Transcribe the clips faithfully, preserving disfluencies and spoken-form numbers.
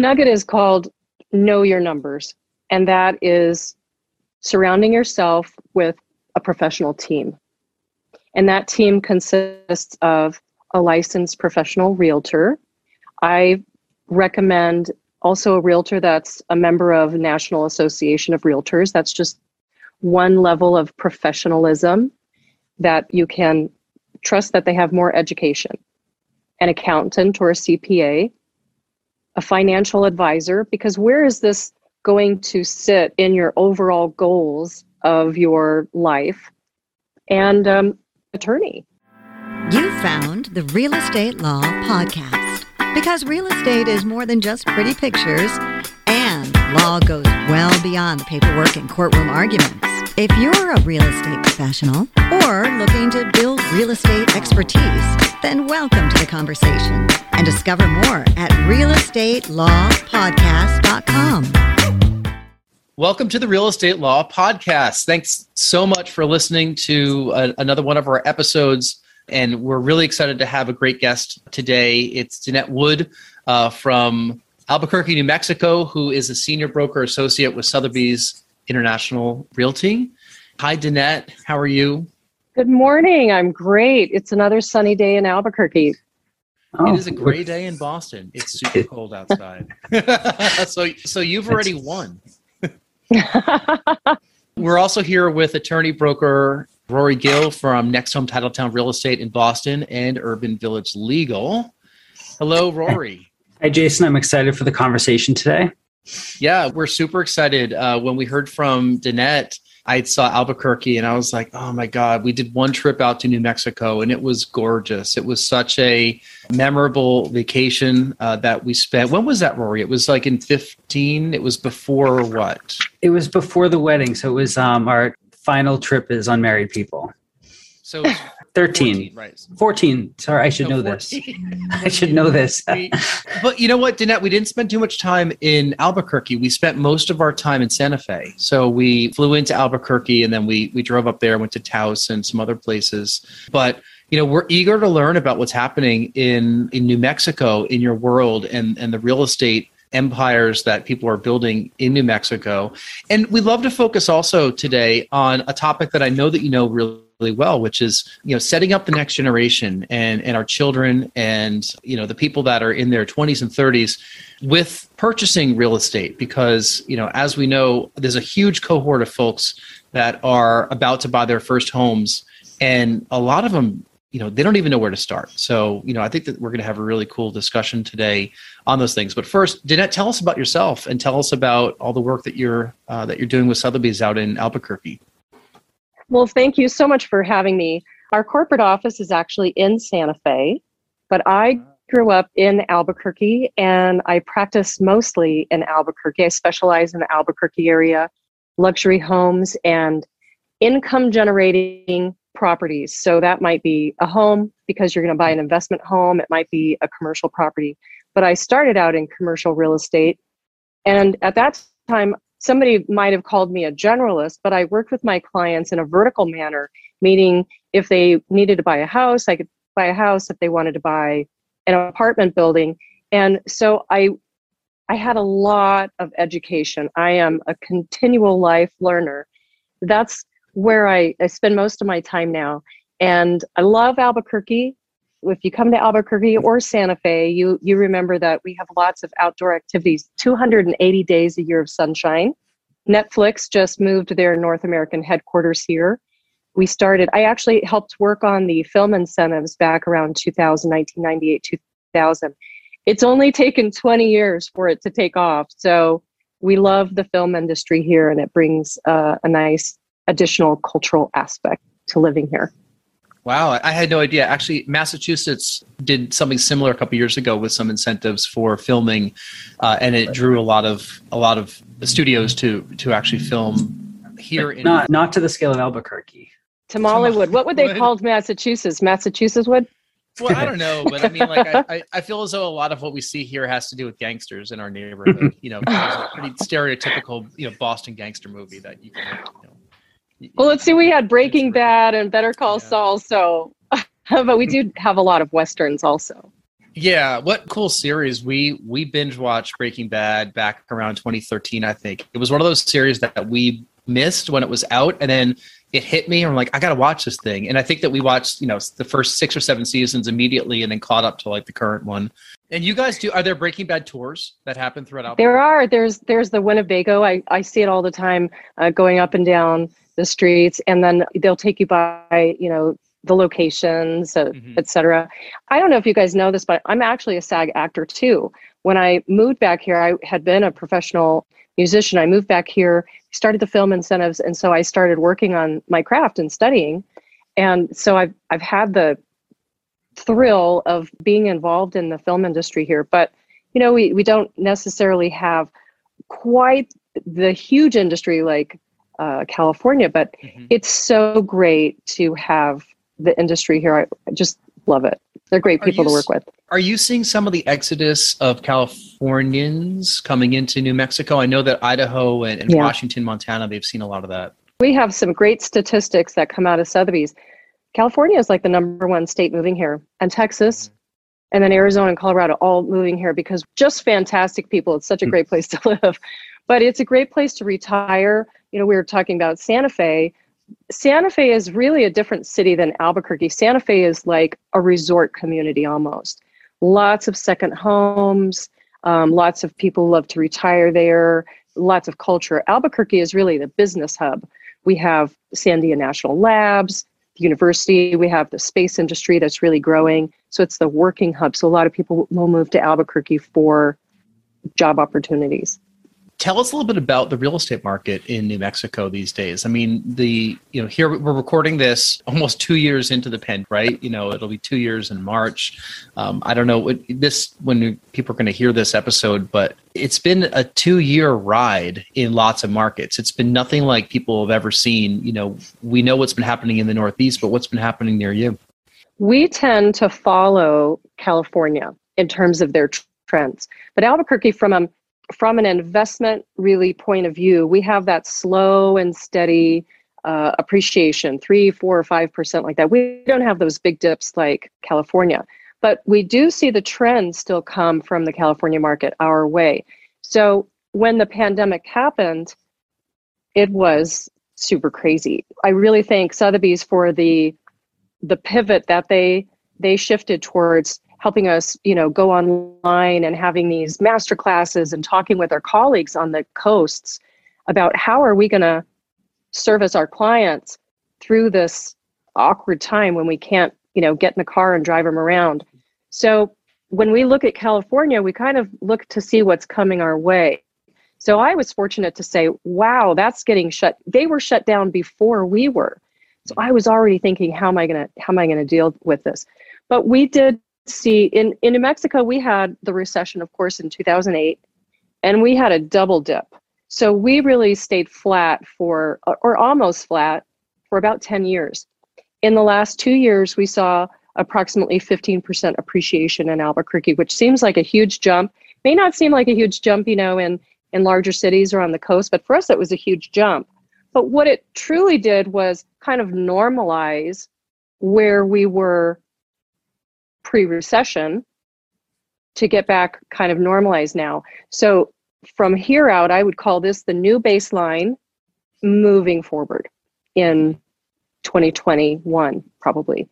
nugget is called Know Your Numbers, and that is surrounding yourself with a professional team. And that team consists of a licensed professional realtor. I recommend also a realtor that's a member of National Association of Realtors. That's just one level of professionalism that you can trust that they have more education. An accountant or a C P A, a financial advisor, because where is this going to sit in your overall goals of your life? And um, attorney. You found the Real Estate Law Podcast, because real estate is more than just pretty pictures, and law goes well beyond the paperwork and courtroom arguments. If you're a real estate professional or looking to build real estate expertise, then welcome to the conversation and discover more at real estate law podcast dot com. Welcome to the Real Estate Law Podcast. Thanks so much for listening to uh, another one of our episodes. And we're really excited to have a great guest today. It's Danette Wood uh, from Albuquerque, New Mexico, who is a senior broker associate with Sotheby's International Realty. Hi, Danette. How are you? Good morning. I'm great. It's another sunny day in Albuquerque. Oh. It is a gray day in Boston. It's super cold outside. so, so you've already won. We're also here with attorney broker Rory Gill from Next Home Titletown Real Estate in Boston and Urban Village Legal. Hello, Rory. Hi, Jason. I'm excited for the conversation today. Yeah, we're super excited. Uh, when we heard from Danette, I saw Albuquerque and I was like, oh my God, we did one trip out to New Mexico and it was gorgeous. It was such a memorable vacation uh, that we spent. When was that, Rory? It was like in fifteen. It was before what? It was before the wedding. So it was um, our final trip is unmarried people. So thirteen, fourteen, right? fourteen. Sorry, I should no, know fourteen. This. I should know this. we, but you know what, Danette, we didn't spend too much time in Albuquerque. We spent most of our time in Santa Fe. So we flew into Albuquerque and then we we drove up there, went to Taos and some other places. But you know, we're eager to learn about what's happening in, in New Mexico, in your world, and and the real estate empires that people are building in New Mexico. And we'd love to focus also today on a topic that I know that you know really really well, which is, you know, setting up the next generation and, and our children and, you know, the people that are in their twenties and thirties with purchasing real estate. Because, you know, as we know, there's a huge cohort of folks that are about to buy their first homes. And a lot of them, you know, they don't even know where to start. So, you know, I think that we're going to have a really cool discussion today on those things. But first, Danette, tell us about yourself and tell us about all the work that you're uh, that you're doing with Sotheby's out in Albuquerque. Well, thank you so much for having me. Our corporate office is actually in Santa Fe, but I grew up in Albuquerque and I practice mostly in Albuquerque. I specialize in the Albuquerque area, luxury homes and income generating properties. So that might be a home because you're going to buy an investment home. It might be a commercial property. But I started out in commercial real estate. And at that time, somebody might have called me a generalist, but I worked with my clients in a vertical manner, meaning if they needed to buy a house, I could buy a house. If they wanted to buy an apartment building. And so I I had a lot of education. I am a continual life learner. That's where I, I spend most of my time now. And I love Albuquerque. If you come to Albuquerque or Santa Fe, you you remember that we have lots of outdoor activities, two hundred eighty days a year of sunshine. Netflix just moved their North American headquarters here. We started, I actually helped work on the film incentives back around two thousand, nineteen ninety-eight, two thousand. It's only taken twenty years for it to take off. So we love the film industry here, and it brings uh, a nice additional cultural aspect to living here. Wow, I had no idea. Actually, Massachusetts did something similar a couple of years ago with some incentives for filming, uh, and it drew a lot of a lot of studios to to actually film here. In- not not to the scale of Albuquerque. Tamalewood. What would they call Massachusetts? Massachusetts would. Well, I don't know, but I mean, like, I, I feel as though a lot of what we see here has to do with gangsters in our neighborhood. You know, a pretty stereotypical, you know, Boston gangster movie that you can. You know, Well, let's see. We had Breaking Bad and Better Call yeah. Saul, so but we do have a lot of Westerns also. Yeah, what cool series. We we binge watched Breaking Bad back around twenty thirteen, I think. It was one of those series that we missed when it was out, and then it hit me, and I'm like, I got to watch this thing. And I think that we watched, you know, the first six or seven seasons immediately and then caught up to like the current one. And you guys do, are there Breaking Bad tours that happen throughout Albuquerque? There are. There's there's the Winnebago. I, I see it all the time uh, going up and down the streets, and then they'll take you by, you know, the locations, uh, mm-hmm. et cetera. I don't know if you guys know this, but I'm actually a SAG actor too. When I moved back here, I had been a professional musician. I moved back here, started the film incentives. And so I started working on my craft and studying. And so I've, I've had the thrill of being involved in the film industry here, but you know, we, we don't necessarily have quite the huge industry like uh, California, but mm-hmm. it's so great to have the industry here. I just love it. They're great people you, to work with. Are you seeing some of the exodus of Californians coming into New Mexico? I know that Idaho and, and yeah. Washington, Montana, they've seen a lot of that. We have some great statistics that come out of Sotheby's. California is like the number one state moving here, and Texas, mm-hmm. and then Arizona and Colorado all moving here because just fantastic people. It's such a great place to live, but it's a great place to retire. You know, we were talking about Santa Fe. Santa Fe is really a different city than Albuquerque. Santa Fe is like a resort community almost. Lots of second homes, um, lots of people love to retire there, lots of culture. Albuquerque is really the business hub. We have Sandia National Labs, the university, we have the space industry that's really growing. So it's the working hub. So a lot of people will move to Albuquerque for job opportunities. Tell us a little bit about the real estate market in New Mexico these days. I mean, the, you know, here we're recording this almost two years into the pandemic, right? You know, it'll be two years in March. Um, I don't know what this, when people are going to hear this episode, but it's been a two year ride in lots of markets. It's been nothing like people have ever seen. You know, we know what's been happening in the Northeast, but what's been happening near you? We tend to follow California in terms of their trends, but Albuquerque from um, From an investment really point of view, we have that slow and steady uh, appreciation, three, four, or five percent like that. We don't have those big dips like California, but we do see the trend still come from the California market our way. So when the pandemic happened, it was super crazy. I really thank Sotheby's for the the pivot that they they shifted towards, helping us, you know, go online and having these master classes and talking with our colleagues on the coasts about how are we going to service our clients through this awkward time when we can't, you know, get in the car and drive them around. So when we look at California, we kind of look to see what's coming our way. So I was fortunate to say, wow, that's getting shut. They were shut down before we were. So I was already thinking, how am I going to, how am I going to deal with this? But we did see in, in New Mexico, we had the recession, of course, in two thousand eight, and we had a double dip. So we really stayed flat for, or almost flat, for about ten years. In the last two years, we saw approximately fifteen percent appreciation in Albuquerque, which seems like a huge jump. May not seem like a huge jump, you know, in, in larger cities or on the coast, but for us, that was a huge jump. But what it truly did was kind of normalize where we were pre-recession to get back kind of normalized now. So from here out, I would call this the new baseline moving forward in twenty twenty-one, probably.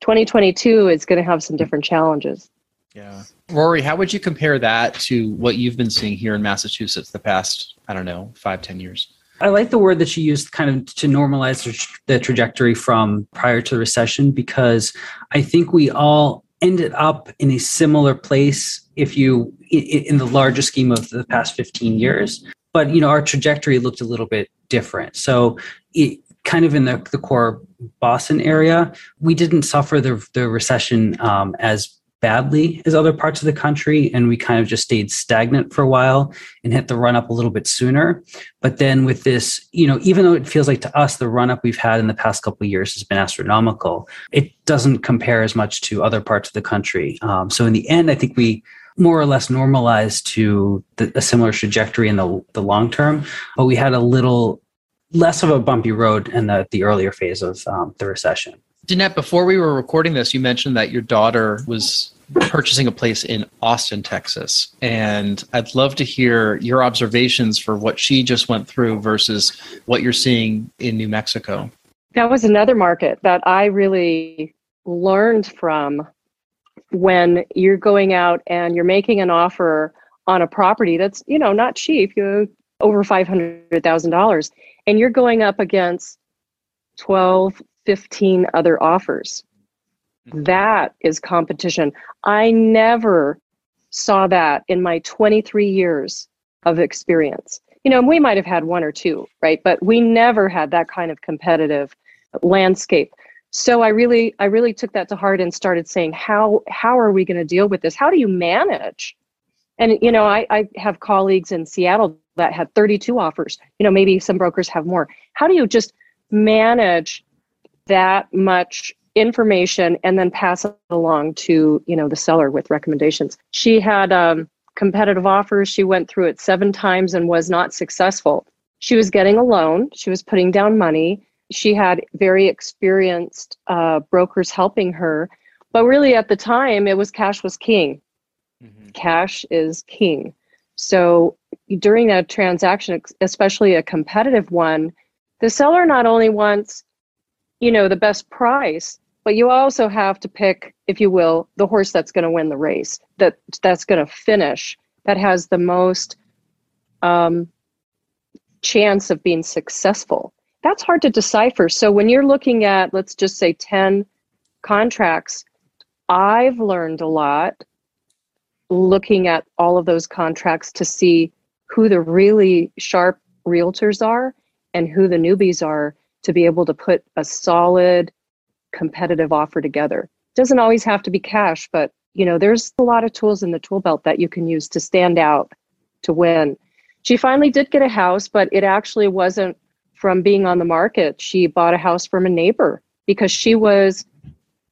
twenty twenty-two is going to have some different challenges. Yeah. Rory, how would you compare that to what you've been seeing here in Massachusetts the past, I don't know, five, ten years? I like the word that she used kind of to normalize the trajectory from prior to the recession, because I think we all ended up in a similar place if you, in the larger scheme of the past fifteen years, but you know, our trajectory looked a little bit different. So it kind of in the, the core Boston area, we didn't suffer the, the recession um, as badly as other parts of the country, and we kind of just stayed stagnant for a while and hit the run up a little bit sooner. But then with this, you know, even though it feels like to us the run up we've had in the past couple of years has been astronomical, it doesn't compare as much to other parts of the country. Um, so in the end, I think we more or less normalized to the, a similar trajectory in the the long term, but we had a little less of a bumpy road in the the earlier phase of um, the recession. Danette, before we were recording this, you mentioned that your daughter was purchasing a place in Austin, Texas. And I'd love to hear your observations for what she just went through versus what you're seeing in New Mexico. That was another market that I really learned from. When you're going out and you're making an offer on a property that's, you know, not cheap, you know, over five hundred thousand dollars, and you're going up against twelve, fifteen other offers. That is competition. I never saw that in my twenty-three years of experience. You know, we might have had one or two, right? But we never had that kind of competitive landscape. So I really, I really took that to heart and started saying, how, how are we going to deal with this? How do you manage? And, you know, I, I have colleagues in Seattle that had thirty-two offers. You know, maybe some brokers have more. How do you just manage that much information and then pass it along to, you know, the seller with recommendations? She had um, competitive offers. She went through it seven times and was not successful. She was getting a loan. She was putting down money. She had very experienced uh, brokers helping her. But really at the time, it was cash was king. Mm-hmm. Cash is king. So during that transaction, especially a competitive one, the seller not only wants, you know, the best price, but you also have to pick, if you will, the horse that's going to win the race, that that's going to finish, that has the most um, chance of being successful. That's hard to decipher. So when you're looking at, let's just say ten contracts, I've learned a lot looking at all of those contracts to see who the really sharp realtors are and who the newbies are to be able to put a solid competitive offer together. Doesn't always have to be cash, but you know, there's a lot of tools in the tool belt that you can use to stand out, to win. She finally did get a house, but it actually wasn't from being on the market. She bought a house from a neighbor because she was,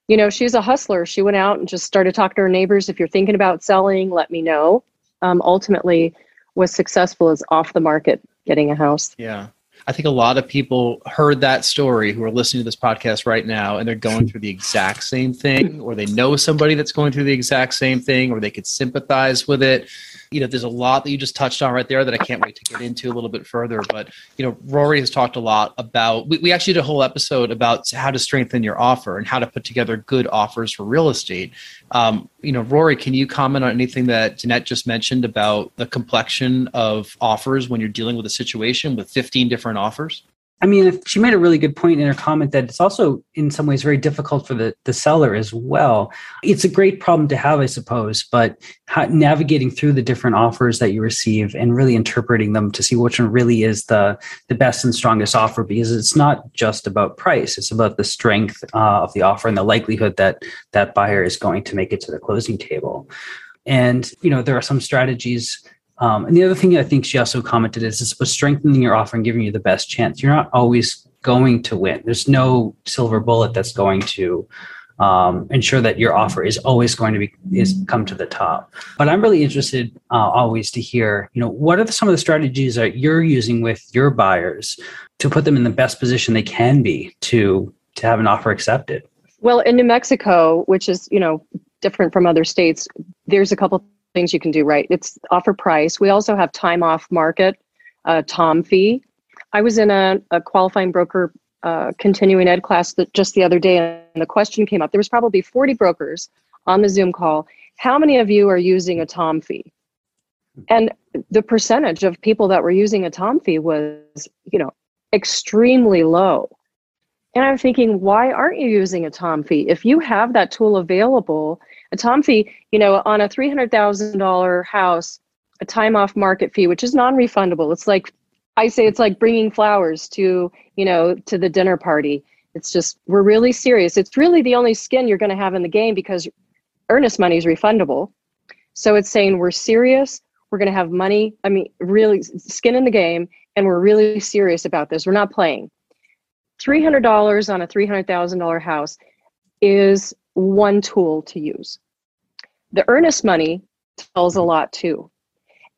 you know, she's a hustler. She went out and just started talking to her neighbors. If you're thinking about selling, let me know. Um, ultimately was successful as off the market, getting a house. Yeah. I think a lot of people heard that story who are listening to this podcast right now, and they're going through the exact same thing, or they know somebody that's going through the exact same thing, or they could sympathize with it. You know, there's a lot that you just touched on right there that I can't wait to get into a little bit further. But, you know, Rory has talked a lot about, we, we actually did a whole episode about how to strengthen your offer and how to put together good offers for real estate. Um, you know, Rory, can you comment on anything that Danette just mentioned about the complexion of offers when you're dealing with a situation with fifteen different offers? I mean, she made a really good point in her comment that it's also in some ways very difficult for the, the seller as well. It's a great problem to have, I suppose, but how, navigating through the different offers that you receive and really interpreting them to see which one really is the, the best and strongest offer, because it's not just about price. It's about the strength uh, of the offer and the likelihood that that buyer is going to make it to the closing table. And, you know, there are some strategies. Um, and the other thing I think she also commented is this was strengthening your offer and giving you the best chance. You're not always going to win. There's no silver bullet that's going to um, ensure that your offer is always going to be is come to the top. But I'm really interested uh, always to hear, you know, what are the, some of the strategies that you're using with your buyers to put them in the best position they can be to to have an offer accepted? Well, in New Mexico, which is, you know, different from other states, there's a couple things you can do, right? It's offer price. We also have time off market, uh, T O M fee. I was in a, a qualifying broker uh, continuing ed class that just the other day, and the question came up. There was probably forty brokers on the Zoom call. How many of you are using a T O M fee? And the percentage of people that were using a T O M fee was, you know, extremely low. And I'm thinking, why aren't you using a T O M fee? If you have that tool available, a T O M fee, you know, on a three hundred thousand dollars house, a time off market fee, which is non-refundable. It's like, I say it's like bringing flowers to, you know, to the dinner party. It's just, we're really serious. It's really the only skin you're going to have in the game because earnest money is refundable. So it's saying we're serious. We're going to have money. I mean, really skin in the game. And we're really serious about this. We're not playing. three hundred dollars on a three hundred thousand dollars house is one tool to use. The earnest money tells a lot too.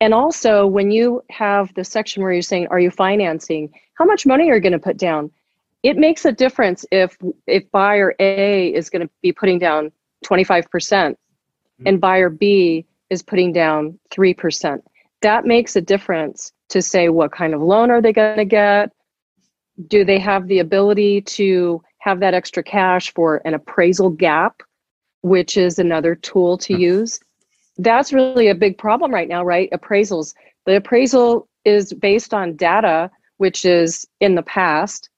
And also when you have the section where you're saying, are you financing? How much money are you going to put down? it makes a difference if if buyer A is going to be putting down twenty-five percent and buyer B is putting down three percent. That makes a difference to say what kind of loan are they going to get? Do they have the ability to have that extra cash for an appraisal gap, which is another tool to use? That's really a big problem right now, right? Appraisals. The appraisal is based on data, which is in the past,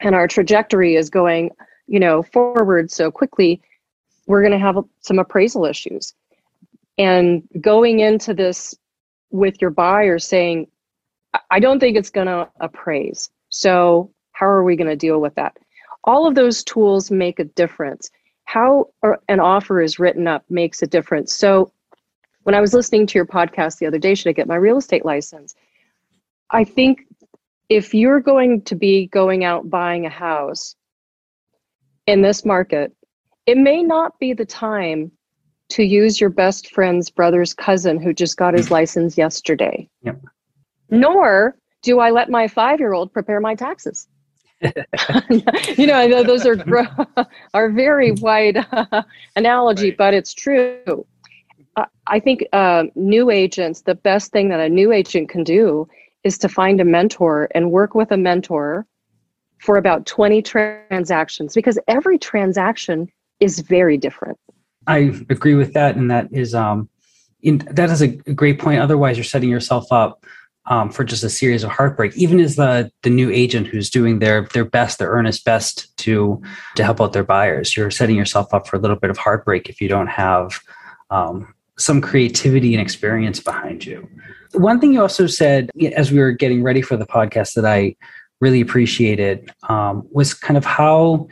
and our trajectory is going, you know, forward so quickly, we're going to have some appraisal issues. And going into this with your buyer saying, I don't think it's going to appraise. So how are we going to deal with that? All of those tools make a difference. How an offer is written up makes a difference. So when I was listening to your podcast the other day, should I get my real estate license? I think if you're going to be going out buying a house in this market, it may not be the time to use your best friend's brother's cousin who just got his license yesterday. Yep. Nor do I let my five-year-old prepare my taxes. You know, I know those are are very wide uh, analogy, right. But it's true. Uh, I think uh, new agents, the best thing that a new agent can do is to find a mentor and work with a mentor for about twenty transactions, because every transaction is very different. I agree with that. And that is, um, in, that is a great point. Otherwise, you're setting yourself up um, for just a series of heartbreak, even as the the new agent who's doing their their best, their earnest best to to help out their buyers. You're setting yourself up for a little bit of heartbreak if you don't have um, some creativity and experience behind you. One thing you also said as we were getting ready for the podcast that I really appreciated um, was kind of how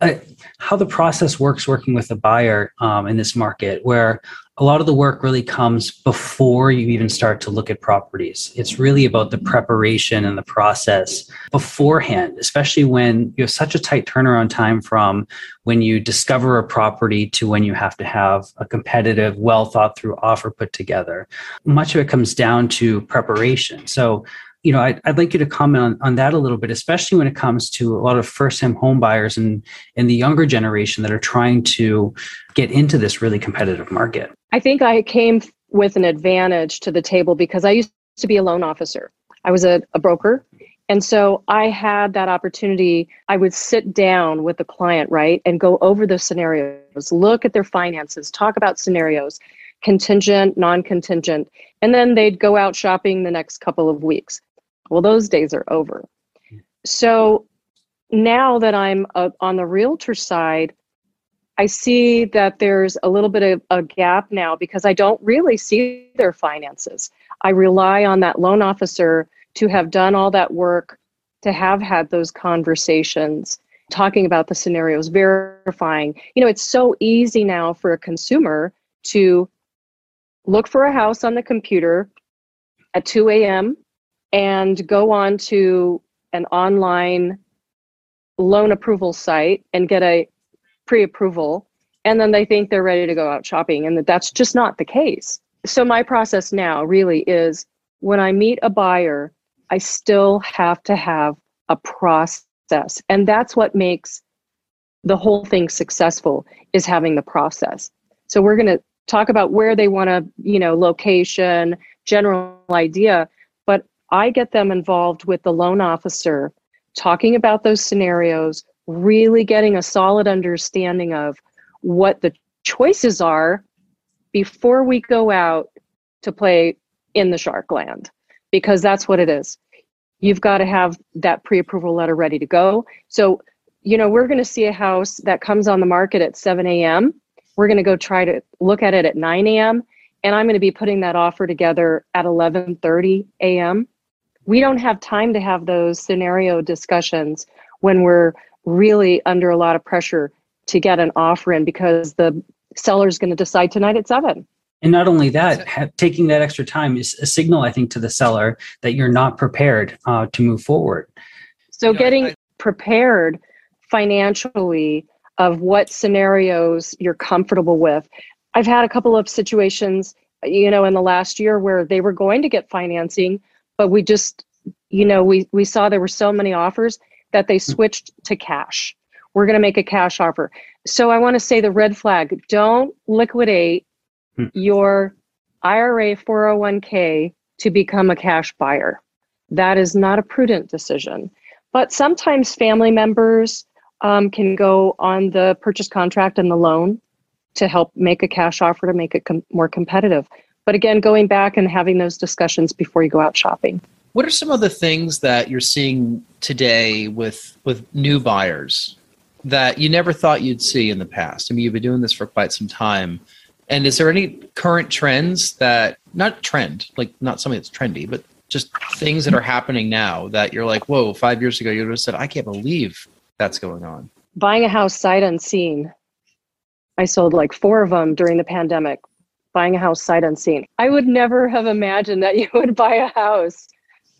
uh, how the process works working with a buyer um, in this market, where a lot of the work really comes before you even start to look at properties. It's really about the preparation and the process beforehand, especially when you have such a tight turnaround time from when you discover a property to when you have to have a competitive, well thought through offer put together. Much of it comes down to preparation. So, you know, I'd, I'd like you to comment on, on that a little bit, especially when it comes to a lot of first-time home buyers and, and the younger generation that are trying to get into this really competitive market. I think I came with an advantage to the table because I used to be a loan officer. I was a, a broker. And so I had that opportunity. I would sit down with the client, right, and go over the scenarios, look at their finances, talk about scenarios, contingent, non-contingent, and then they'd go out shopping the next couple of weeks. Well, those days are over. So now that I'm uh, on the realtor side, I see that there's a little bit of a gap now because I don't really see their finances. I rely on that loan officer to have done all that work, to have had those conversations, talking about the scenarios, verifying. You know, it's so easy now for a consumer to look for a house on the computer at two a.m. and go on to an online loan approval site and get a pre-approval, and then they think they're ready to go out shopping, and that's just not the case. So my process now really is, when I meet a buyer, I still have to have a process, and that's what makes the whole thing successful, is having the process. So we're going to talk about where they want to, you know, location, general idea, but I get them involved with the loan officer, talking about those scenarios, really getting a solid understanding of what the choices are before we go out to play in the shark land, because that's what it is. You've got to have that pre-approval letter ready to go. So, you know, we're going to see a house that comes on the market at seven a.m. We're going to go try to look at it at nine a.m. and I'm going to be putting that offer together at eleven thirty a.m. We don't have time to have those scenario discussions when we're really under a lot of pressure to get an offer in, because the seller's going to decide tonight at seven. And not only that, have, taking that extra time is a signal, I think, to the seller that you're not prepared uh, to move forward. So getting prepared financially of what scenarios you're comfortable with. I've had a couple of situations, you know, in the last year where they were going to get financing, but we just, you know, we, we saw there were so many offers that they switched to cash. We're going to make a cash offer. So I want to say the red flag, don't liquidate hmm. your I R A four oh one k to become a cash buyer. That is not a prudent decision. But sometimes family members um, can go on the purchase contract and the loan to help make a cash offer to make it com- more competitive. But again, going back and having those discussions before you go out shopping. What are some of the things that you're seeing today with with new buyers that you never thought you'd see in the past? I mean, you've been doing this for quite some time. And is there any current trends that, not trend, like not something that's trendy, but just things that are happening now that you're like, whoa, five years ago, you would have said, I can't believe that's going on. Buying a house sight unseen. I sold like four of them during the pandemic. Buying a house sight unseen. I would never have imagined that you would buy a house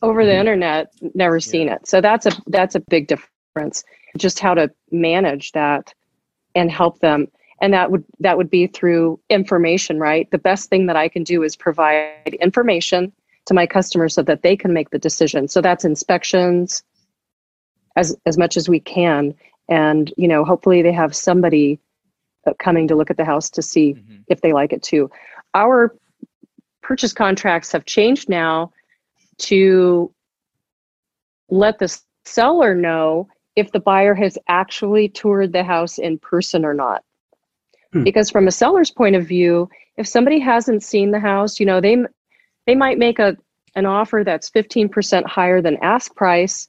over the internet, never yeah. seen it. So that's a that's a big difference. Just how to manage that and help them. And that would that would be through information, right? The best thing that I can do is provide information to my customers so that they can make the decision. So that's inspections as as much as we can. And, you know, hopefully they have somebody coming to look at the house to see mm-hmm. if they like it too. Our purchase contracts have changed now to let the seller know if the buyer has actually toured the house in person or not. Hmm. Because from a seller's point of view, if somebody hasn't seen the house, you know, they they might make a an offer that's fifteen percent higher than ask price.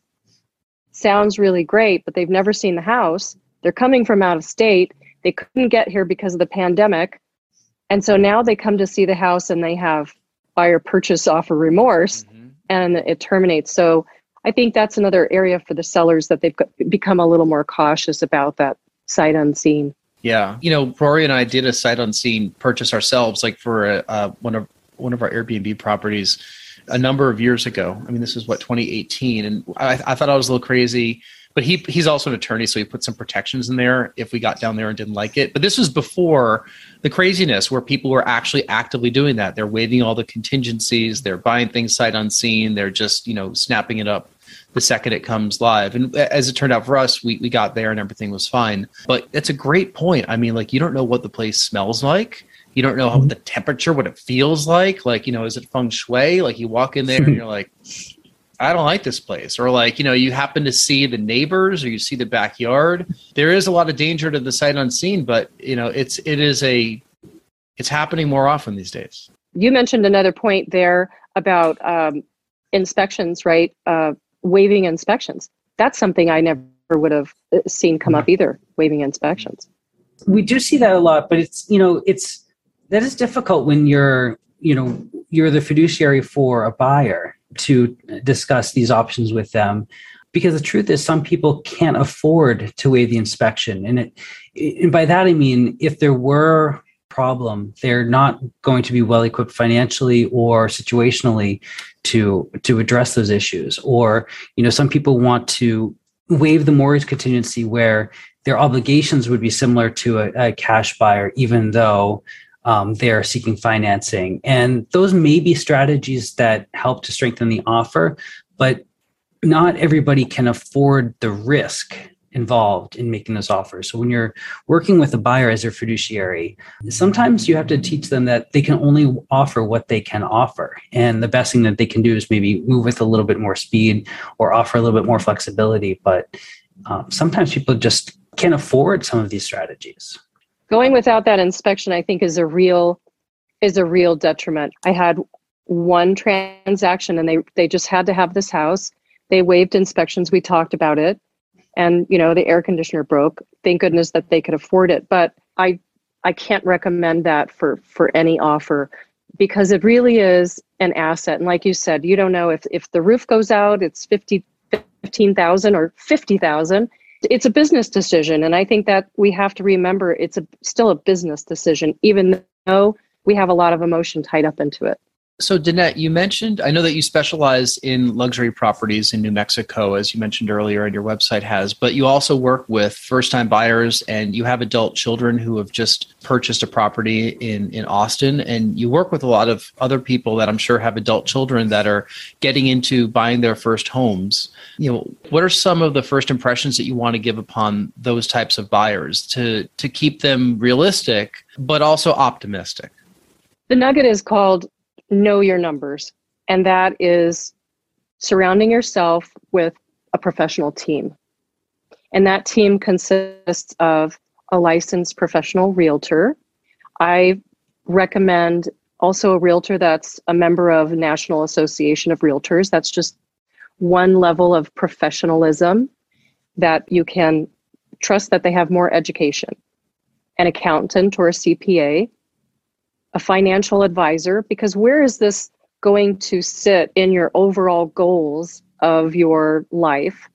Sounds really great, but they've never seen the house. They're coming from out of state. They couldn't get here because of the pandemic. And so now they come to see the house and they have buyer purchase offer remorse mm-hmm. and it terminates. So I think that's another area for the sellers that they've become a little more cautious about, that sight unseen. Yeah. You know, Rory and I did a sight unseen purchase ourselves, like for a, uh, one of one of our Airbnb properties a number of years ago. I mean, this is what, twenty eighteen. And I, I thought I was a little crazy. But he he's also an attorney, so he put some protections in there if we got down there and didn't like it. But this was before the craziness where people were actually actively doing that. They're waiving all the contingencies. They're buying things sight unseen. They're just, you know, snapping it up the second it comes live. And as it turned out for us, we, we got there and everything was fine. But that's a great point. I mean, like, you don't know what the place smells like. You don't know how the temperature, what it feels like. Like, you know, is it feng shui? Like, you walk in there and you're like, I don't like this place. Or like, you know, you happen to see the neighbors or you see the backyard. There is a lot of danger to the sight unseen, but you know, it's, it is a, it's happening more often these days. You mentioned another point there about um, inspections, right? Uh, waiving inspections. That's something I never would have seen come up either, waiving inspections. We do see that a lot, but it's, you know, it's, that is difficult when you're, you know, you're the fiduciary for a buyer to discuss these options with them, because the truth is some people can't afford to waive the inspection. And it, and by that, I mean, if there were a problem, they're not going to be well-equipped financially or situationally to, to address those issues. Or, you know, some people want to waive the mortgage contingency where their obligations would be similar to a, a cash buyer, even though Um, they're seeking financing. And those may be strategies that help to strengthen the offer, but not everybody can afford the risk involved in making those offers. So when you're working with a buyer as their fiduciary, sometimes you have to teach them that they can only offer what they can offer. And the best thing that they can do is maybe move with a little bit more speed or offer a little bit more flexibility. But um, sometimes people just can't afford some of these strategies. Going without that inspection, I think, is a real is a real detriment. I had one transaction, and they, they just had to have this house. They waived inspections. We talked about it, and you know, the air conditioner broke. Thank goodness that they could afford it. But I I can't recommend that for for any offer, because it really is an asset. And like you said, you don't know if if the roof goes out, it's fifty fifteen thousand or fifty thousand. It's a business decision. And I think that we have to remember it's a, still a business decision, even though we have a lot of emotion tied up into it. So, Danette, you mentioned, I know that you specialize in luxury properties in New Mexico, as you mentioned earlier, and your website has, but you also work with first-time buyers, and you have adult children who have just purchased a property in, in Austin, and you work with a lot of other people that I'm sure have adult children that are getting into buying their first homes. You know, what are some of the first impressions that you want to give upon those types of buyers to, to keep them realistic, but also optimistic? The nugget is called know your numbers, and that is surrounding yourself with a professional team. And that team consists of a licensed professional realtor. I recommend also a realtor that's a member of National Association of Realtors. That's just one level of professionalism that you can trust that they have more education. An accountant or a C P A, a financial advisor, because where is this going to sit in your overall goals of your life?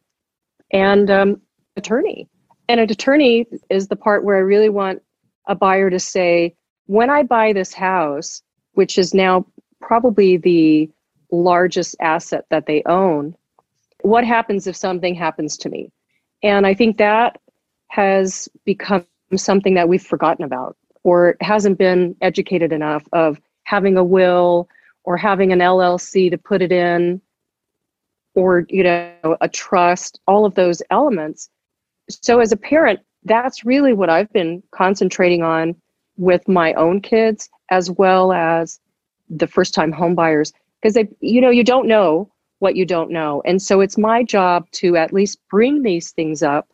And um, attorney. And an attorney is the part where I really want a buyer to say, when I buy this house, which is now probably the largest asset that they own, what happens if something happens to me? And I think that has become something that we've forgotten about, or hasn't been educated enough of having a will or having an L L C to put it in, or, you know, a trust, all of those elements. So as a parent, that's really what I've been concentrating on with my own kids, as well as the first-time homebuyers, because they, you know, you don't know what you don't know. And so it's my job to at least bring these things up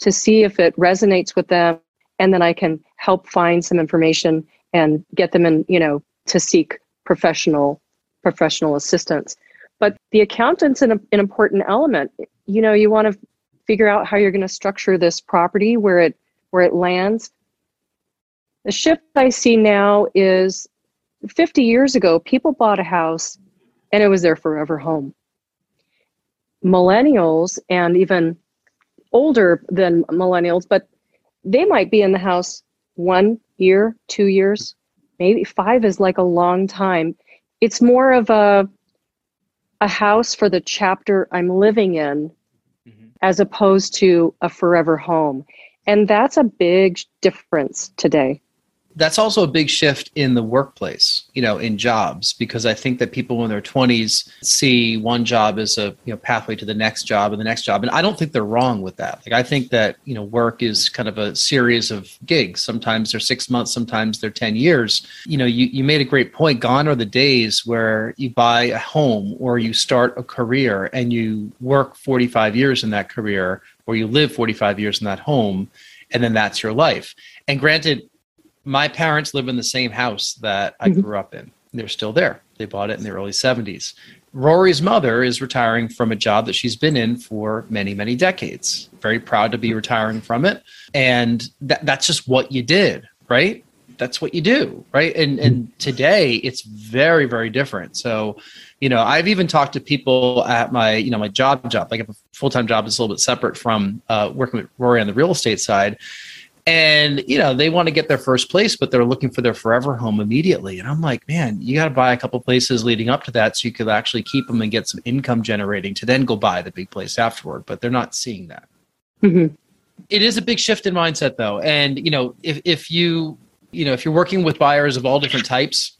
to see if it resonates with them, and then I can help find some information and get them in, you know, to seek professional professional assistance. But the accountant's an, an important element. You know, you want to figure out how you're going to structure this property, where it where it lands. The shift I see now is fifty years ago, people bought a house and it was their forever home. Millennials, and even older than millennials, but they might be in the house one year, two years, maybe five is like a long time. It's more of a a house for the chapter I'm living in, mm-hmm. as opposed to a forever home. And that's a big difference today. That's also a big shift in the workplace, you know, in jobs, because I think that people in their twenties see one job as a, you know, pathway to the next job and the next job. And I don't think they're wrong with that. Like, I think that, you know, work is kind of a series of gigs. Sometimes they're six months, sometimes they're ten years. You know, you, you made a great point. Gone are the days where you buy a home or you start a career and you work forty-five years in that career, or you live forty-five years in that home, and then that's your life. And granted, my parents live in the same house that I grew up in. They're still there. They bought it in the early seventies. Rory's mother is retiring from a job that she's been in for many, many decades. Very proud to be retiring from it. And that, that's just what you did, right? That's what you do, right? And and today it's very, very different. So, you know, I've even talked to people at my, you know, my job job. Like, I have a full-time job that's a little bit separate from uh, working with Rory on the real estate side. And, you know, they want to get their first place, but they're looking for their forever home immediately. And I'm like, man, you got to buy a couple places leading up to that so you could actually keep them and get some income generating to then go buy the big place afterward. But they're not seeing that. Mm-hmm. It is a big shift in mindset, though. And, you know, if, if you, you know, if you're working with buyers of all different types,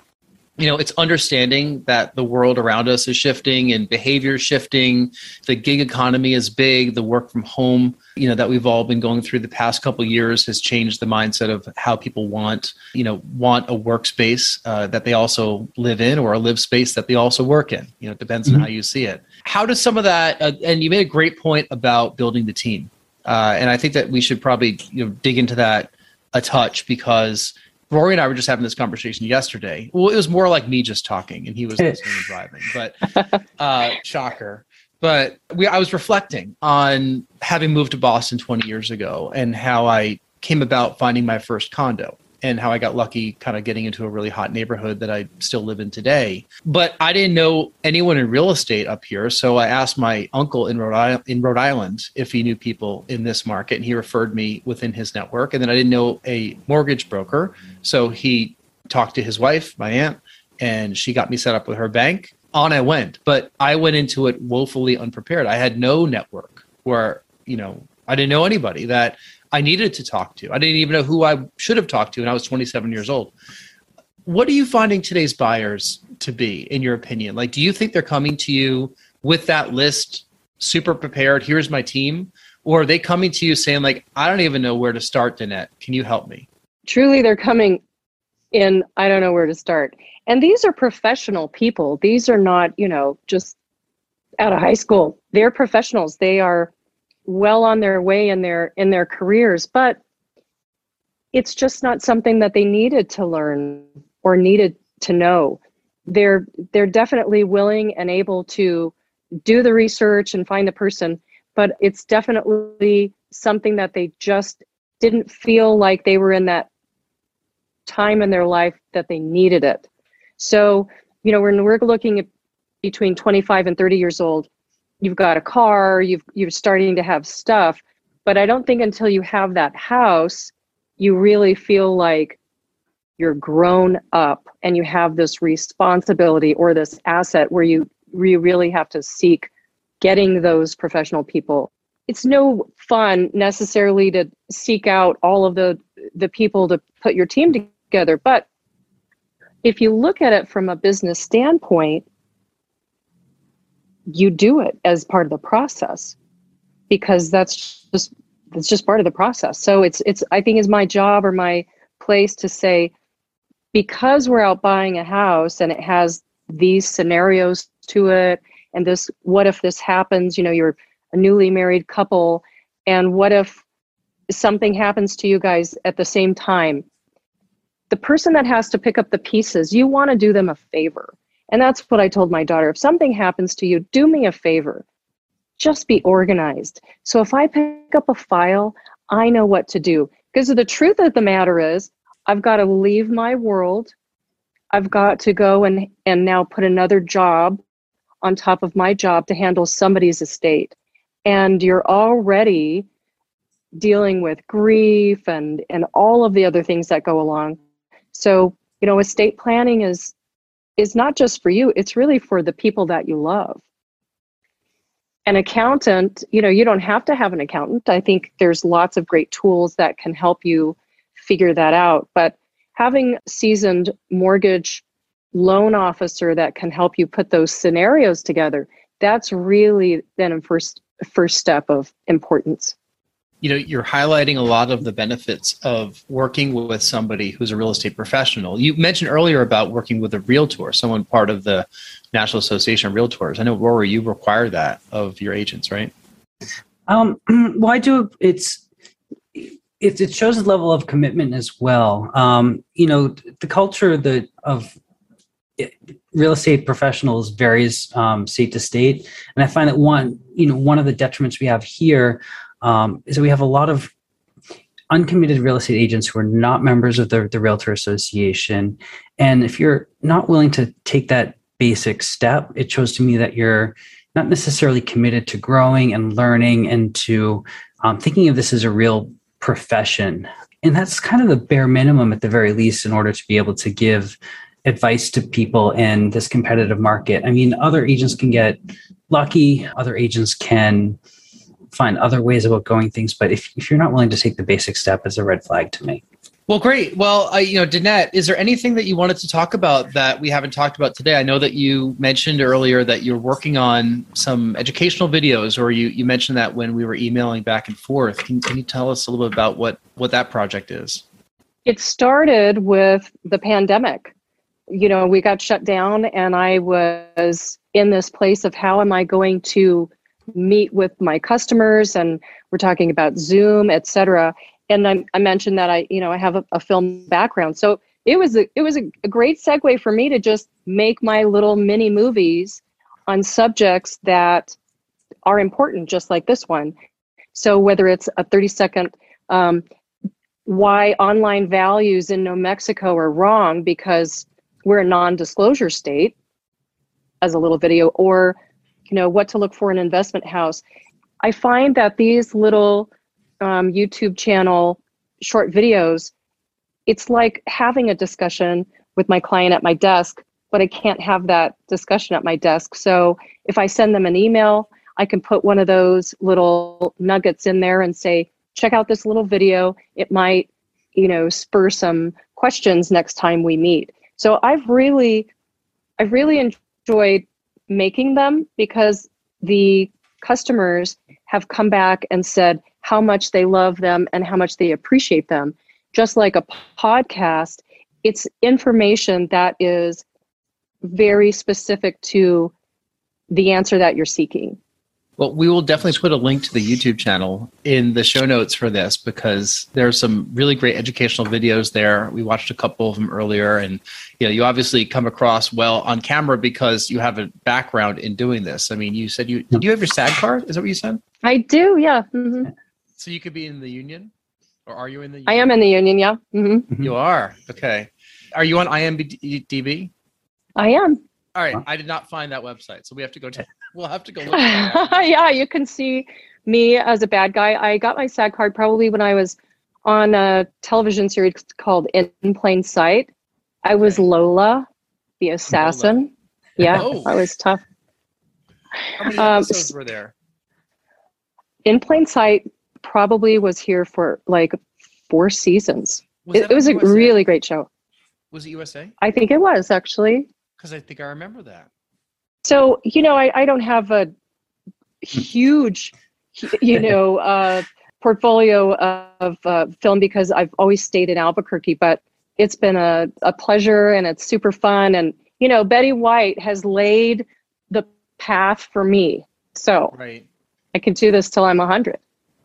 you know, it's understanding that the world around us is shifting and behavior is shifting. The gig economy is big. The work from home, you know, that we've all been going through the past couple of years has changed the mindset of how people want, you know, want a workspace uh, that they also live in, or a live space that they also work in. You know, it depends mm-hmm. on how you see it. How does some of that, uh, and you made a great point about building the team. Uh, and I think that we should probably, you know, dig into that a touch, because Rory and I were just having this conversation yesterday. Well, it was more like me just talking and he was listening and driving, but uh, shocker. But we, I was reflecting on having moved to Boston twenty years ago and how I came about finding my first condo, and how I got lucky kind of getting into a really hot neighborhood that I still live in today. But I didn't know anyone in real estate up here. So I asked my uncle in Rhode Island, in Rhode Island if he knew people in this market, and he referred me within his network. And then I didn't know a mortgage broker. So he talked to his wife, my aunt, and she got me set up with her bank. On I went, but I went into it woefully unprepared. I had no network where, you know, I didn't know anybody that I needed to talk to. I didn't even know who I should have talked to, and I was twenty-seven years old. What are you finding today's buyers to be, in your opinion? Like, do you think they're coming to you with that list, super prepared, here's my team? Or are they coming to you saying, like, I don't even know where to start, Danette. Can you help me? Truly, they're coming in, I don't know where to start. And these are professional people. These are not, you know, just out of high school. They're professionals. They are well on their way in their in their careers, but it's just not something that they needed to learn or needed to know. They're they're definitely willing and able to do the research and find the person, but it's definitely something that they just didn't feel like they were in that time in their life that they needed it. So, you know, when we're looking at between twenty-five and thirty years old, you've got a car, you've, you're starting to have stuff, but I don't think until you have that house, you really feel like you're grown up and you have this responsibility or this asset where you, you really have to seek getting those professional people. It's no fun necessarily to seek out all of the, the people to put your team together. But if you look at it from a business standpoint, you do it as part of the process, because that's just that's just part of the process. So it's it's I think is my job or my place to say, because we're out buying a house and it has these scenarios to it, and this, what if this happens? You know, you're a newly married couple, and what if something happens to you guys at the same time? The person that has to pick up the pieces, you want to do them a favor. And that's what I told my daughter. If something happens to you, do me a favor. Just be organized. So if I pick up a file, I know what to do. Because the truth of the matter is, I've got to leave my world. I've got to go and, and now put another job on top of my job to handle somebody's estate. And you're already dealing with grief and, and all of the other things that go along. So, you know, estate planning is is not just for you. It's really for the people that you love. An accountant, you know, you don't have to have an accountant. I think there's lots of great tools that can help you figure that out. But having seasoned mortgage loan officer that can help you put those scenarios together, that's really then a first first step of importance. You know, you're highlighting a lot of the benefits of working with somebody who's a real estate professional. You mentioned earlier about working with a realtor, someone part of the National Association of Realtors. I know, Rory, you require that of your agents, right? Um, well, I do. It's it, it shows a level of commitment as well. Um, you know, the culture that of it, real estate professionals varies um, state to state, and I find that one, you know, one of the detriments we have here. Um, so we have a lot of uncommitted real estate agents who are not members of the, the Realtor Association. And if you're not willing to take that basic step, it shows to me that you're not necessarily committed to growing and learning and to um, thinking of this as a real profession. And that's kind of the bare minimum at the very least in order to be able to give advice to people in this competitive market. I mean, other agents can get lucky. Other agents can find other ways about going things, but if, if you're not willing to take the basic step, it's a red flag to me. Well, great. Well, uh, you know, Danette, is there anything that you wanted to talk about that we haven't talked about today? I know that you mentioned earlier that you're working on some educational videos, or you, you mentioned that when we were emailing back and forth. Can, can you tell us a little bit about what, what that project is? It started with the pandemic. You know, we got shut down and I was in this place of how am I going to meet with my customers, and we're talking about Zoom, et cetera. And I, I mentioned that I, you know, I have a, a film background. So it was a, it was a, a great segue for me to just make my little mini movies on subjects that are important, just like this one. So whether it's a thirty second, um, why online values in New Mexico are wrong because we're a non-disclosure state, as a little video, or you know, what to look for in an investment house. I find that these little um, YouTube channel short videos, it's like having a discussion with my client at my desk but I can't have that discussion at my desk. So if I send them an email, I can put one of those little nuggets in there and say, check out this little video. It might, you know, spur some questions next time we meet. So I've really, I've really enjoyed making them, because the customers have come back and said how much they love them and how much they appreciate them. Just like a podcast, it's information that is very specific to the answer that you're seeking. Well, we will definitely put a link to the YouTube channel in the show notes for this, because there are some really great educational videos there. We watched a couple of them earlier, and you know, you obviously come across well on camera because you have a background in doing this. I mean, you said you do you have your SAG card? Is that what you said? I do, yeah. Mm-hmm. So you could be in the union, or are you in the union? I am in the union, yeah. Mm-hmm. You are, okay. Are you on I M D B? I am. All right, I did not find that website, so we have to go. To, we'll have to go look. Yeah, you can see me as a bad guy. I got my SAG card probably when I was on a television series called In Plain Sight. I was Lola, the assassin. Lola. Yeah, oh. I was tough. How many episodes um, were there? In Plain Sight probably was here for like four seasons. Was it it was a U S A? Really great show. Was it U S A? I think it was, actually. Because I think I remember that. So, you know, I, I don't have a huge, you know, uh, portfolio of uh, film, because I've always stayed in Albuquerque, but it's been a, a pleasure, and it's super fun. And, you know, Betty White has laid the path for me. So right. I can do this till I'm one hundred.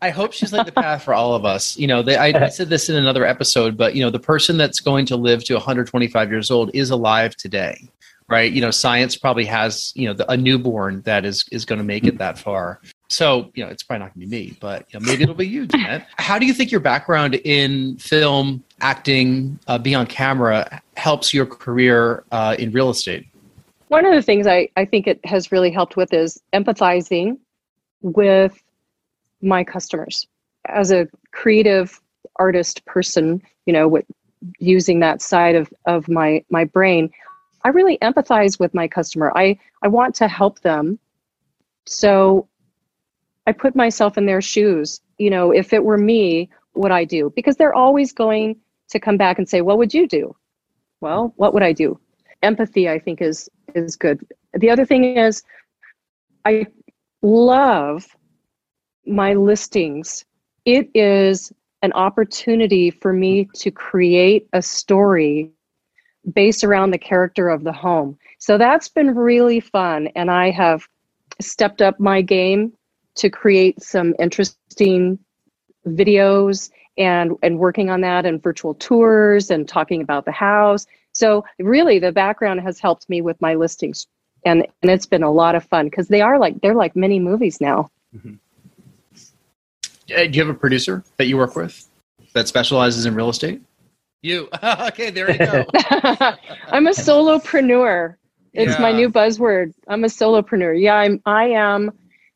I hope she's laid the path for all of us. You know, they, I, I said this in another episode, but, you know, the person that's going to live to one hundred twenty-five years old is alive today, right? You know, science probably has, you know, the, a newborn that is is going to make it that far. So, you know, it's probably not going to be me, but you know, maybe it'll be you, Danette. How do you think your background in film, acting, uh, being on camera helps your career uh, in real estate? One of the things I, I think it has really helped with is empathizing with my customers. As a creative artist person, you know, with using that side of, of my, my brain, I really empathize with my customer. I, I want to help them. So I put myself in their shoes. You know, if it were me, what I do, because they're always going to come back and say, what would you do? Well, what would I do? Empathy, I think, is, is good. The other thing is, I love my listings. It is an opportunity for me to create a story based around the character of the home. So that's been really fun. And I have stepped up my game to create some interesting videos and, and working on that, and virtual tours, and talking about the house. So really the background has helped me with my listings, and, and it's been a lot of fun, because they are like, they're like mini movies now. Mm-hmm. Do you have a producer that you work with that specializes in real estate? You. Okay, there you go. I'm a solopreneur. It's yeah. My new buzzword. I'm a solopreneur. Yeah, I'm, I am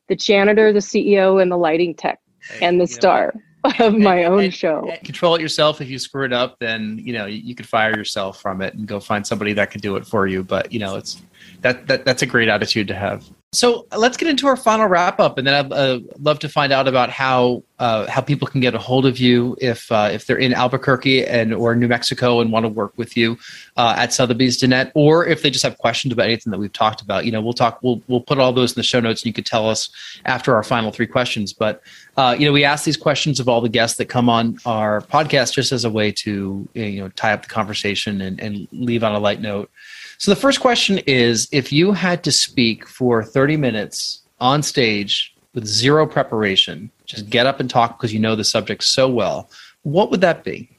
the janitor, the C E O, and the lighting tech, hey, and the star know. of my and, own and, show. And control it yourself. If you screw it up, then, you know, you, you could fire yourself from it and go find somebody that could do it for you. But, you know, it's that, that that's a great attitude to have. So let's get into our final wrap up, and then I'd uh, love to find out about how uh, how people can get a hold of you if uh, if they're in Albuquerque and or New Mexico and want to work with you uh, at Sotheby's, Danette, or if they just have questions about anything that we've talked about. You know, we'll talk. We'll we'll put all those in the show notes, and you could tell us after our final three questions. But uh, you know, we ask these questions of all the guests that come on our podcast, just as a way to, you know, tie up the conversation and, and leave on a light note. So the first question is, if you had to speak for thirty minutes on stage with zero preparation, just get up and talk because you know the subject so well, what would that be?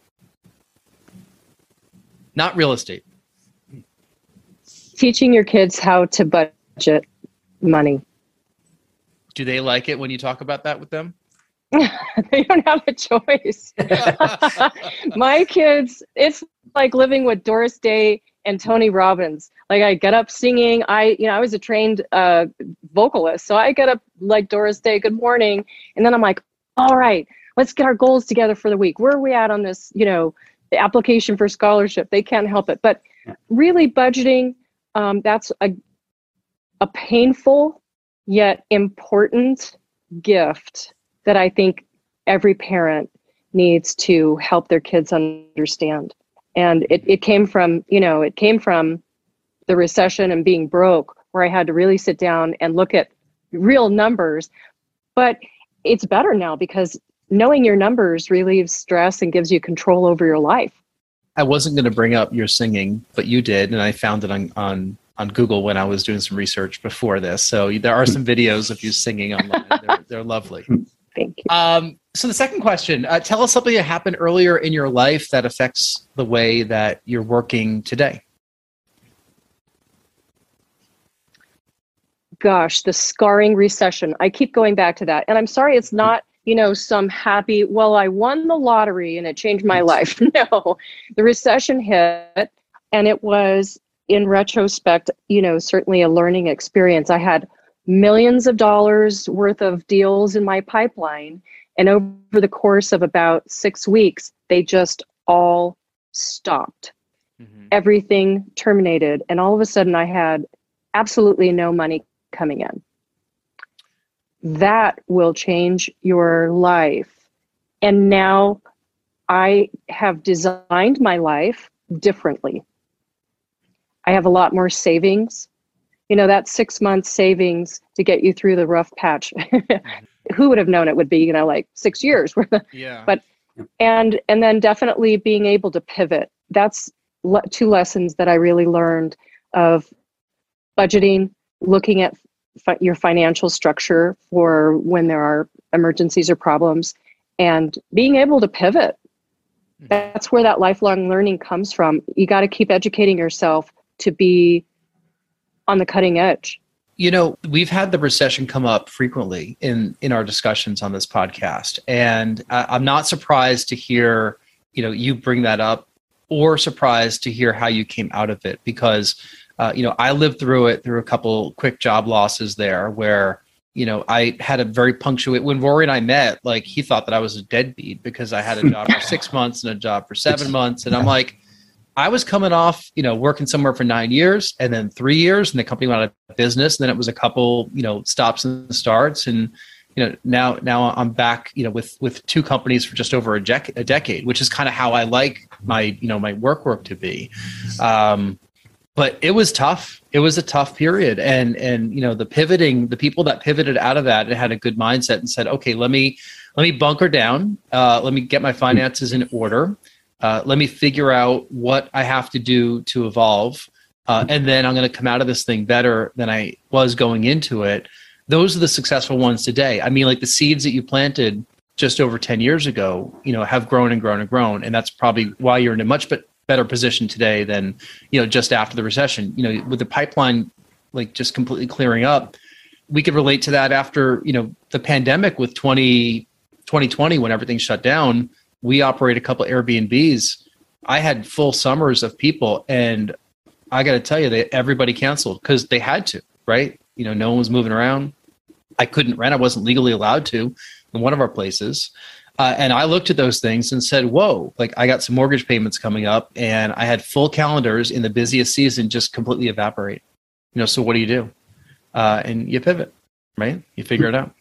Not real estate. Teaching your kids how to budget money. Do they like it when you talk about that with them? They don't have a choice. My kids, it's like living with Doris Day and Tony Robbins. Like, I get up singing. I, you know, I was a trained uh, vocalist. So I get up like Doris Day, good morning. And then I'm like, all right, let's get our goals together for the week. Where are we at on this, you know, the application for scholarship? They can't help it. But really budgeting, um, that's a a painful yet important gift that I think every parent needs to help their kids understand. And it, it came from, you know, it came from the recession and being broke, where I had to really sit down and look at real numbers. But it's better now because knowing your numbers relieves stress and gives you control over your life. I wasn't going to bring up your singing, but you did. And I found it on, on, on Google when I was doing some research before this. So there are some videos of you singing online. They're, they're lovely. Thank you. Um, so the second question, uh, tell us something that happened earlier in your life that affects the way that you're working today. Gosh, the scarring recession. I keep going back to that. And I'm sorry, it's not, you know, some happy, well, I won the lottery and it changed my life. No, the recession hit, and it was, in retrospect, you know, certainly a learning experience. I had millions of dollars worth of deals in my pipeline. And over the course of about six weeks, they just all stopped. Mm-hmm. Everything terminated. And all of a sudden I had absolutely no money coming in. That will change your life. And now I have designed my life differently. I have a lot more savings. You know, that six month savings to get you through the rough patch. Who would have known it would be, you know, like six years worth of, yeah. But and and then definitely being able to pivot. That's le- two lessons that I really learned of budgeting, looking at fi- your financial structure for when there are emergencies or problems, and being able to pivot. Mm-hmm. That's where that lifelong learning comes from. You got to keep educating yourself to be on the cutting edge. You know, we've had the recession come up frequently in, in our discussions on this podcast. And uh, I'm not surprised to hear, you know, you bring that up, or surprised to hear how you came out of it. Because, uh, you know, I lived through it through a couple quick job losses there where, you know, I had a very punctuate, when Rory and I met, like he thought that I was a deadbeat because I had a job for six months and a job for seven months. And I'm like, I was coming off, you know, working somewhere for nine years and then three years and the company went out of business. And then it was a couple, you know, stops and starts. And, you know, now, now I'm back, you know, with, with two companies for just over a, dec- a decade, which is kind of how I like my, you know, my work work to be. Um, but it was tough. It was a tough period. And, and, you know, the pivoting, the people that pivoted out of that and had a good mindset and said, okay, let me, let me bunker down. Uh, let me get my finances in order. Uh, let me figure out what I have to do to evolve. Uh, and then I'm going to come out of this thing better than I was going into it. Those are the successful ones today. I mean, like the seeds that you planted just over ten years ago, you know, have grown and grown and grown. And that's probably why you're in a much be- better position today than, you know, just after the recession, you know, with the pipeline, like just completely clearing up. We could relate to that after, you know, the pandemic with twenty twenty, when everything shut down. We operate a couple of Airbnbs. I had full summers of people, and I got to tell you that everybody canceled because they had to, right? You know, no one was moving around. I couldn't rent. I wasn't legally allowed to in one of our places. Uh, and I looked at those things and said, whoa, like I got some mortgage payments coming up, and I had full calendars in the busiest season just completely evaporate. You know, so what do you do? Uh, and you pivot, right? You figure it out.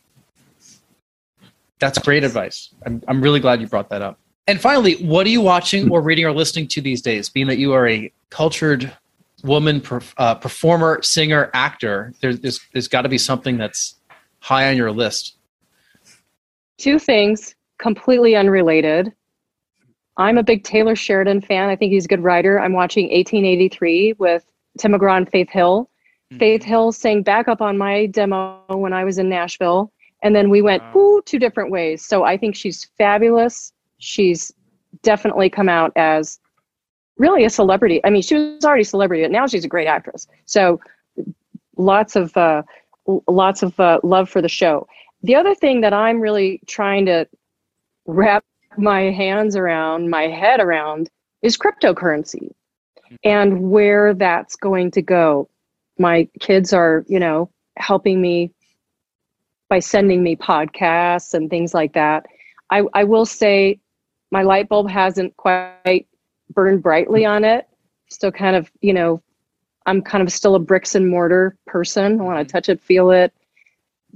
That's great advice. I'm I'm really glad you brought that up. And finally, what are you watching or reading or listening to these days? Being that you are a cultured woman, perf- uh, performer, singer, actor, there's there's, there's got to be something that's high on your list. Two things, completely unrelated. I'm a big Taylor Sheridan fan. I think he's a good writer. I'm watching eighteen eighty-three with Tim McGraw and Faith Hill. Mm-hmm. Faith Hill sang backup on my demo when I was in Nashville. And then we went, ooh, two different ways. So I think she's fabulous. She's definitely come out as really a celebrity. I mean, she was already a celebrity, but now she's a great actress. So lots of uh, lots of uh, love for the show. The other thing that I'm really trying to wrap my hands around, my head around, is cryptocurrency and where that's going to go. My kids are, you know, helping me by sending me podcasts and things like that. I, I will say my light bulb hasn't quite burned brightly on it. Still kind of, you know, I'm kind of still a bricks and mortar person. I want to touch it, feel it.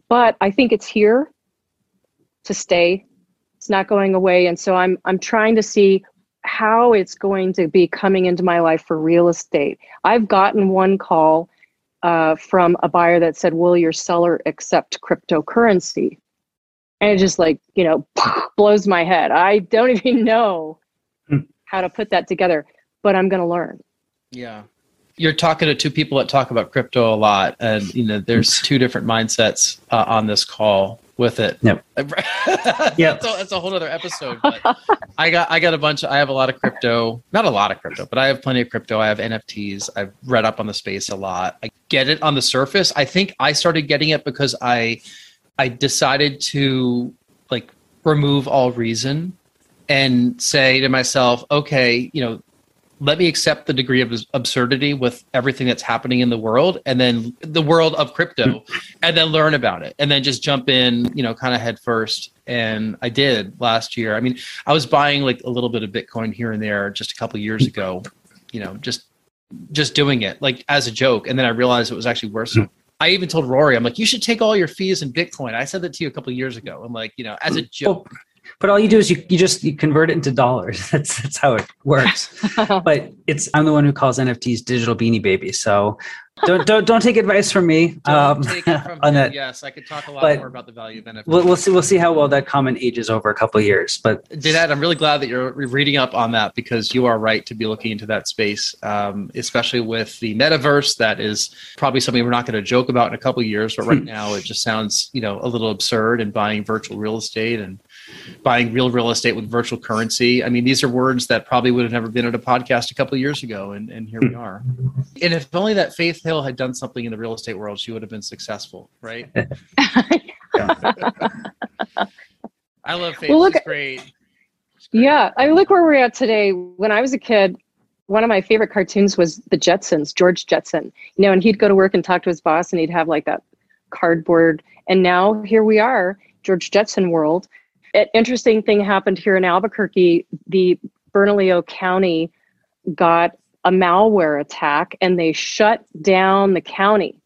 But I think it's here to stay. It's not going away. And so I'm I'm trying to see how it's going to be coming into my life for real estate. I've gotten one call uh, from a buyer that said, will your seller accept cryptocurrency? And it just like, you know, blows my head. I don't even know how to put that together, but I'm going to learn. Yeah. You're talking to two people that talk about crypto a lot. And, you know, there's two different mindsets uh, on this call with it. Yep. that's, yep. a, that's a whole other episode. But I got, I got a bunch. Of, I have a lot of crypto, not a lot of crypto, but I have plenty of crypto. I have N F Ts. I've read up on the space a lot. I get it on the surface. I think I started getting it because I, I decided to like remove all reason and say to myself, okay, you know, let me accept the degree of absurdity with everything that's happening in the world and then the world of crypto and then learn about it and then just jump in, you know, kind of head first. And I did last year. I mean, I was buying like a little bit of Bitcoin here and there just a couple of years ago, you know, just, just doing it like as a joke. And then I realized it was actually worse. I even told Rory, I'm like, you should take all your fees in Bitcoin. I said that to you a couple of years ago. I'm like, you know, as a joke. Well, but all you do is you, you just you convert it into dollars. That's that's how it works. But it's I'm the one who calls N F Ts digital beanie babies. So don't don't don't take advice from me. Don't um, take it from on that. Yes, I could talk a lot but more about the value of N F Ts. We'll, we'll see we'll see how well that comment ages over a couple of years. But Danette, I'm really glad that you're reading up on that because you are right to be looking into that space, um, especially with the metaverse. That is probably something we're not going to joke about in a couple of years. But right now, it just sounds you know a little absurd. And buying virtual real estate and buying real real estate with virtual currency. I mean, these are words that probably would have never been on a podcast a couple of years ago. And, and here we are. And if only that Faith Hill had done something in the real estate world, she would have been successful, right? I love Faith. Well, look, She's great. She's great. Yeah. I mean, look where we're at today. When I was a kid, one of my favorite cartoons was The Jetsons, George Jetson. You know, and he'd go to work and talk to his boss and he'd have like that cardboard. And now here we are, George Jetson world. An interesting thing happened here in Albuquerque. The Bernalillo County got a malware attack and they shut down the county.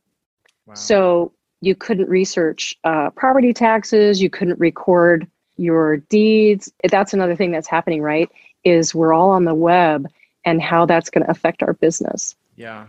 Wow. So you couldn't research uh, property taxes. You couldn't record your deeds. That's another thing that's happening, right? Is we're all on the web and how that's going to affect our business. Yeah.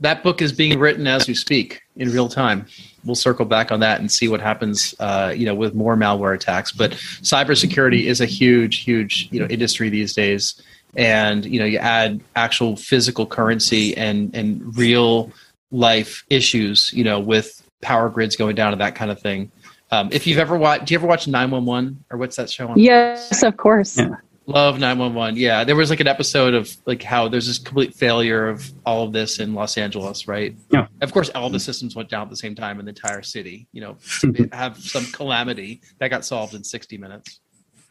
That book is being written as we speak in real time. We'll circle back on that and see what happens, uh, you know, with more malware attacks. But cybersecurity is a huge, huge, you know, industry these days. And, you know, you add actual physical currency and, and real life issues, you know, with power grids going down and that kind of thing. Um, if you've ever watched, do you ever watch nine one one or what's that show on? Yes, of course. Yeah. Love nine one one. Yeah. There was like an episode of like how there's this complete failure of all of this in Los Angeles, right? Yeah. Of course, all the systems went down at the same time in the entire city, you know, have some calamity that got solved in sixty minutes.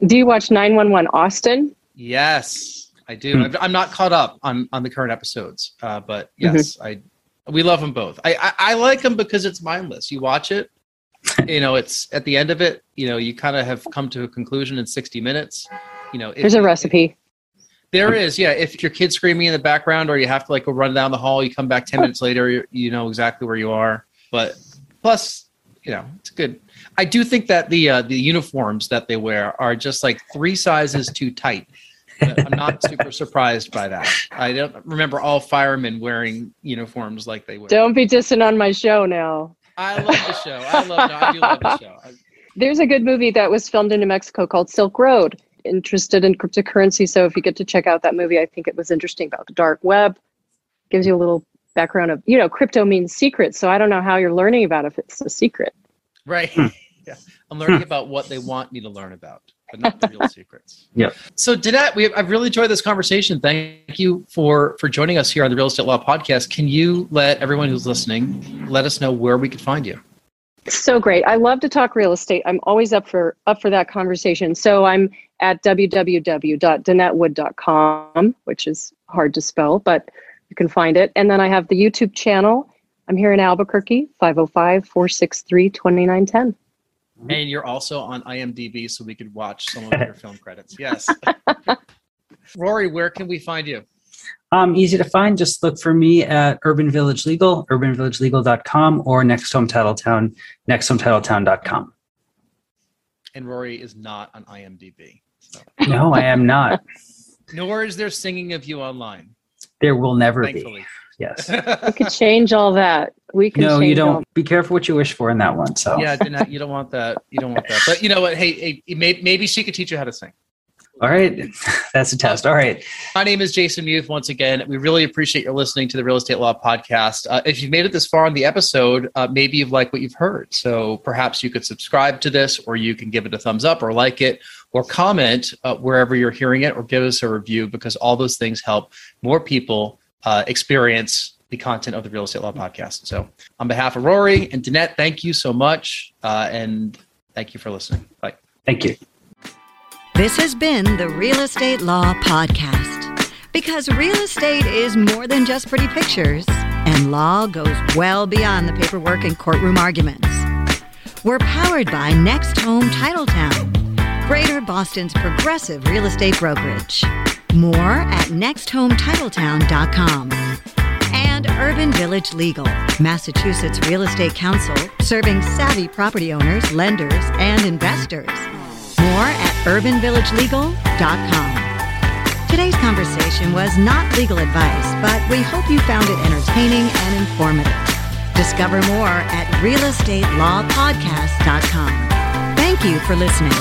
Do you watch nine one one Austin? Yes, I do. Mm-hmm. I'm not caught up on, on the current episodes, uh, but yes, mm-hmm. I we love them both. I, I, I like them because it's mindless. You watch it. You know, it's at the end of it, you know, you kind of have come to a conclusion in sixty minutes. You know, if, there's a recipe. If, there is, yeah. If your kid's screaming in the background, or you have to like go run down the hall, you come back ten minutes later, you, you know exactly where you are. But plus, you know, it's good. I do think that the uh, the uniforms that they wear are just like three sizes too tight. But I'm not super surprised by that. I don't remember all firemen wearing uniforms like they wear. Don't be dissing on my show now. I love the show. I love. No, I do love the show. There's a good movie that was filmed in New Mexico called Silk Road. Interested in cryptocurrency. So if you get to check out that movie, I think it was interesting about the dark web. Gives you a little background of, you know, crypto means secret. So I don't know how you're learning about if it's a secret. Right. Hmm. Yeah. I'm learning hmm. about what they want me to learn about, but not the real secrets. Yeah. So Danette, we I've really enjoyed this conversation. Thank you for, for joining us here on the Real Estate Law Podcast. Can you let everyone who's listening, let us know where we can find you? So great. I love to talk real estate. I'm always up for up for that conversation. So I'm at w w w dot danette wood dot com, which is hard to spell, but you can find it. And then I have the YouTube channel. I'm here in Albuquerque, five oh five, four six three, two nine one zero. And you're also on I M D B, so we could watch some of your film credits. Yes. Rory, where can we find you? Um, easy to find. Just look for me at Urban Village Legal, urban village legal dot com, or Next Home Titletown, next home titletown dot com. And Rory is not on I M D B. So. No, I am not. Nor is there singing of you online. There will never Thankfully. be. Yes. We could change all that. We can. No, you don't. All- be careful what you wish for in that one. So yeah, not, you don't want that. You don't want that. But you know what? Hey, hey may, maybe she could teach you how to sing. All right. That's a test. All right. My name is Jason Muth. Once again, we really appreciate your listening to the Real Estate Law Podcast. Uh, if you've made it this far in the episode, uh, maybe you've liked what you've heard. So perhaps you could subscribe to this, or you can give it a thumbs up or like it or comment uh, wherever you're hearing it, or give us a review, because all those things help more people uh, experience the content of the Real Estate Law Podcast. So on behalf of Rory and Danette, thank you so much. Uh, and thank you for listening. Bye. Thank you. This has been the Real Estate Law Podcast, because real estate is more than just pretty pictures, and law goes well beyond the paperwork and courtroom arguments. We're powered by Next Home Titletown, Greater Boston's progressive real estate brokerage. More at next home titletown dot com. And Urban Village Legal, Massachusetts Real Estate Council, serving savvy property owners, lenders, and investors. More at urban village legal dot com. Today's conversation was not legal advice, but we hope you found it entertaining and informative. Discover more at real estate law podcast dot com. Thank you for listening.